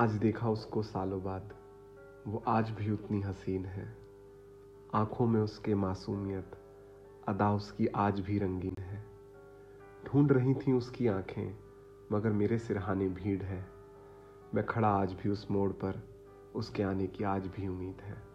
आज देखा उसको सालों बाद, वो आज भी उतनी हसीन है। आँखों में उसके मासूमियत, अदा उसकी आज भी रंगीन है। ढूंढ रही थी उसकी आँखें, मगर मेरे सिरहाने भीड़ है। मैं खड़ा आज भी उस मोड़ पर, उसके आने की आज भी उम्मीद है।